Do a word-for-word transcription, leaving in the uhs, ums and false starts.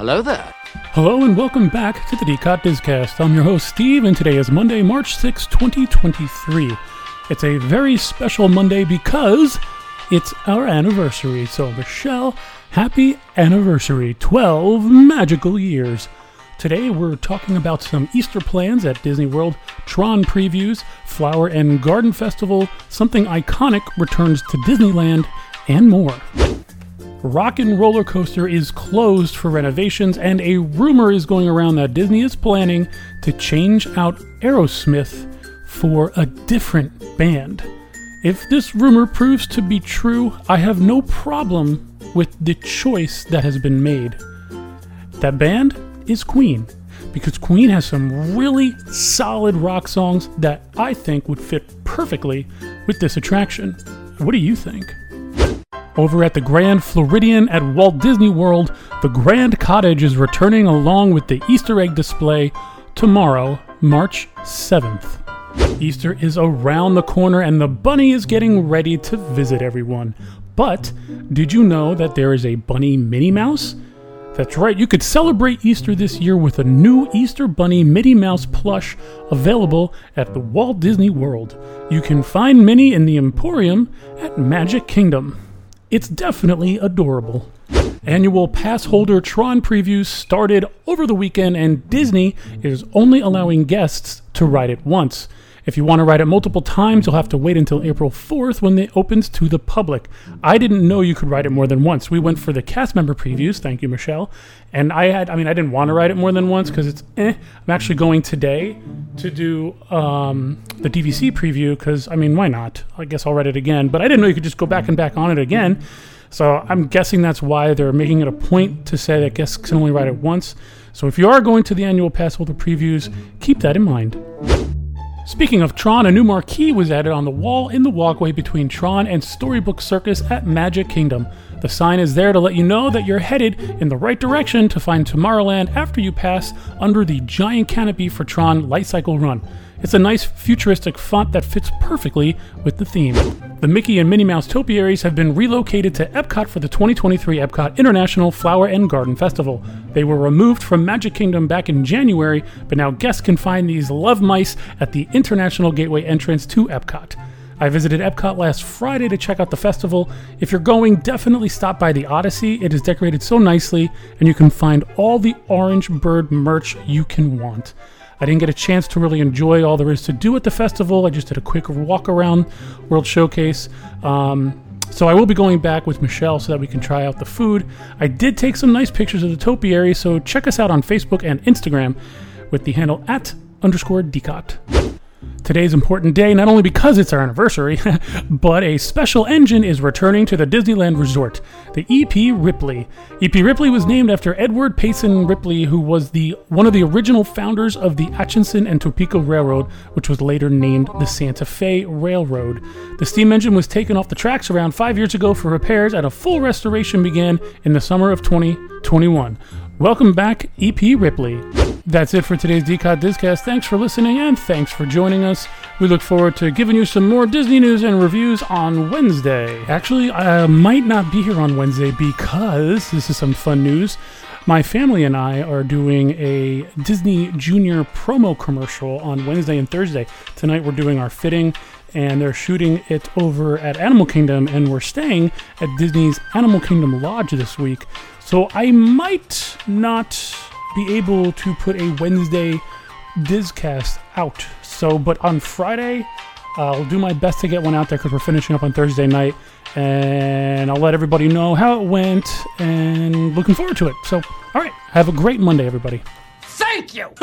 Hello there. Hello and welcome back to the D C O T Discast. I'm your host Steve, and today is Monday, March sixth, twenty twenty-three. It's a very special Monday because it's our anniversary. So Michelle, happy anniversary, twelve magical years. Today we're talking about some Easter plans at Disney World, Tron previews, Flower and Garden Festival, something iconic returns to Disneyland, and more. Rock and Roller Coaster is closed for renovations, and a rumor is going around that Disney is planning to change out Aerosmith for a different band. If this rumor proves to be true, I have no problem with the choice that has been made. That band is Queen, because Queen has some really solid rock songs that I think would fit perfectly with this attraction. What do you think? Over at the Grand Floridian at Walt Disney World, the Grand Cottage is returning along with the Easter egg display tomorrow, March seventh. Easter is around the corner and the bunny is getting ready to visit everyone. But did you know that there is a bunny Minnie Mouse? That's right, you could celebrate Easter this year with a new Easter Bunny Minnie Mouse plush available at the Walt Disney World. You can find Minnie in the Emporium at Magic Kingdom. It's definitely adorable. Annual Passholder Tron previews started over the weekend, and Disney is only allowing guests to ride it once. If you want to ride it multiple times, you'll have to wait until April fourth when it opens to the public. I didn't know you could ride it more than once. We went for the cast member previews, thank you, Michelle. And I had, I mean, I didn't want to ride it more than once because it's eh. I'm actually going today to do um, the D V C preview because, I mean, why not? I guess I'll ride it again. But I didn't know you could just go back and back on it again. So I'm guessing that's why they're making it a point to say that guests can only ride it once. So if you are going to the annual passholder previews, keep that in mind. Speaking of Tron, a new marquee was added on the wall in the walkway between Tron and Storybook Circus at Magic Kingdom. The sign is there to let you know that you're headed in the right direction to find Tomorrowland after you pass under the giant canopy for Tron Light Cycle Run. It's a nice futuristic font that fits perfectly with the theme. The Mickey and Minnie Mouse topiaries have been relocated to Epcot for the twenty twenty-three Epcot International Flower and Garden Festival. They were removed from Magic Kingdom back in January, but now guests can find these love mice at the International Gateway entrance to Epcot. I visited Epcot last Friday to check out the festival. If you're going, definitely stop by the Odyssey. It is decorated so nicely, and you can find all the Orange Bird merch you can want. I didn't get a chance to really enjoy all there is to do at the festival. I just did a quick walk around World Showcase. Um, so I will be going back with Michelle so that we can try out the food. I did take some nice pictures of the topiary, so check us out on Facebook and Instagram with the handle at underscore D C O T. Today's important day, not only because it's our anniversary, but a special engine is returning to the Disneyland Resort, the E P Ripley. E P Ripley was named after Edward Payson Ripley, who was the one of the original founders of the Atchison and Topeka Railroad, which was later named the Santa Fe Railroad. The steam engine was taken off the tracks around five years ago for repairs, and a full restoration began in the summer of twenty twenty-one. Welcome back, E P Ripley. That's it for today's D C O T Discast. Thanks for listening and thanks for joining us. We look forward to giving you some more Disney news and reviews on Wednesday. Actually, I might not be here on Wednesday because this is some fun news. My family and I are doing a Disney Junior promo commercial on Wednesday and Thursday. Tonight we're doing our fitting, and they're shooting it over at Animal Kingdom, and we're staying at Disney's Animal Kingdom Lodge this week. So I might not be able to put a Wednesday Discast out. So, but on Friday, I'll do my best to get one out there because we're finishing up on Thursday night, and I'll let everybody know how it went and looking forward to it. So, all right, have a great Monday, everybody. Thank you.